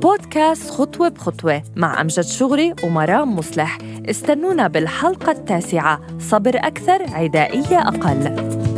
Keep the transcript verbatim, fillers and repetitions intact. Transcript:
بودكاست خطوة بخطوة مع أمجد شغري ومرام مصلح. استنونا بالحلقة التاسعة، صبر أكثر عدائية أقل.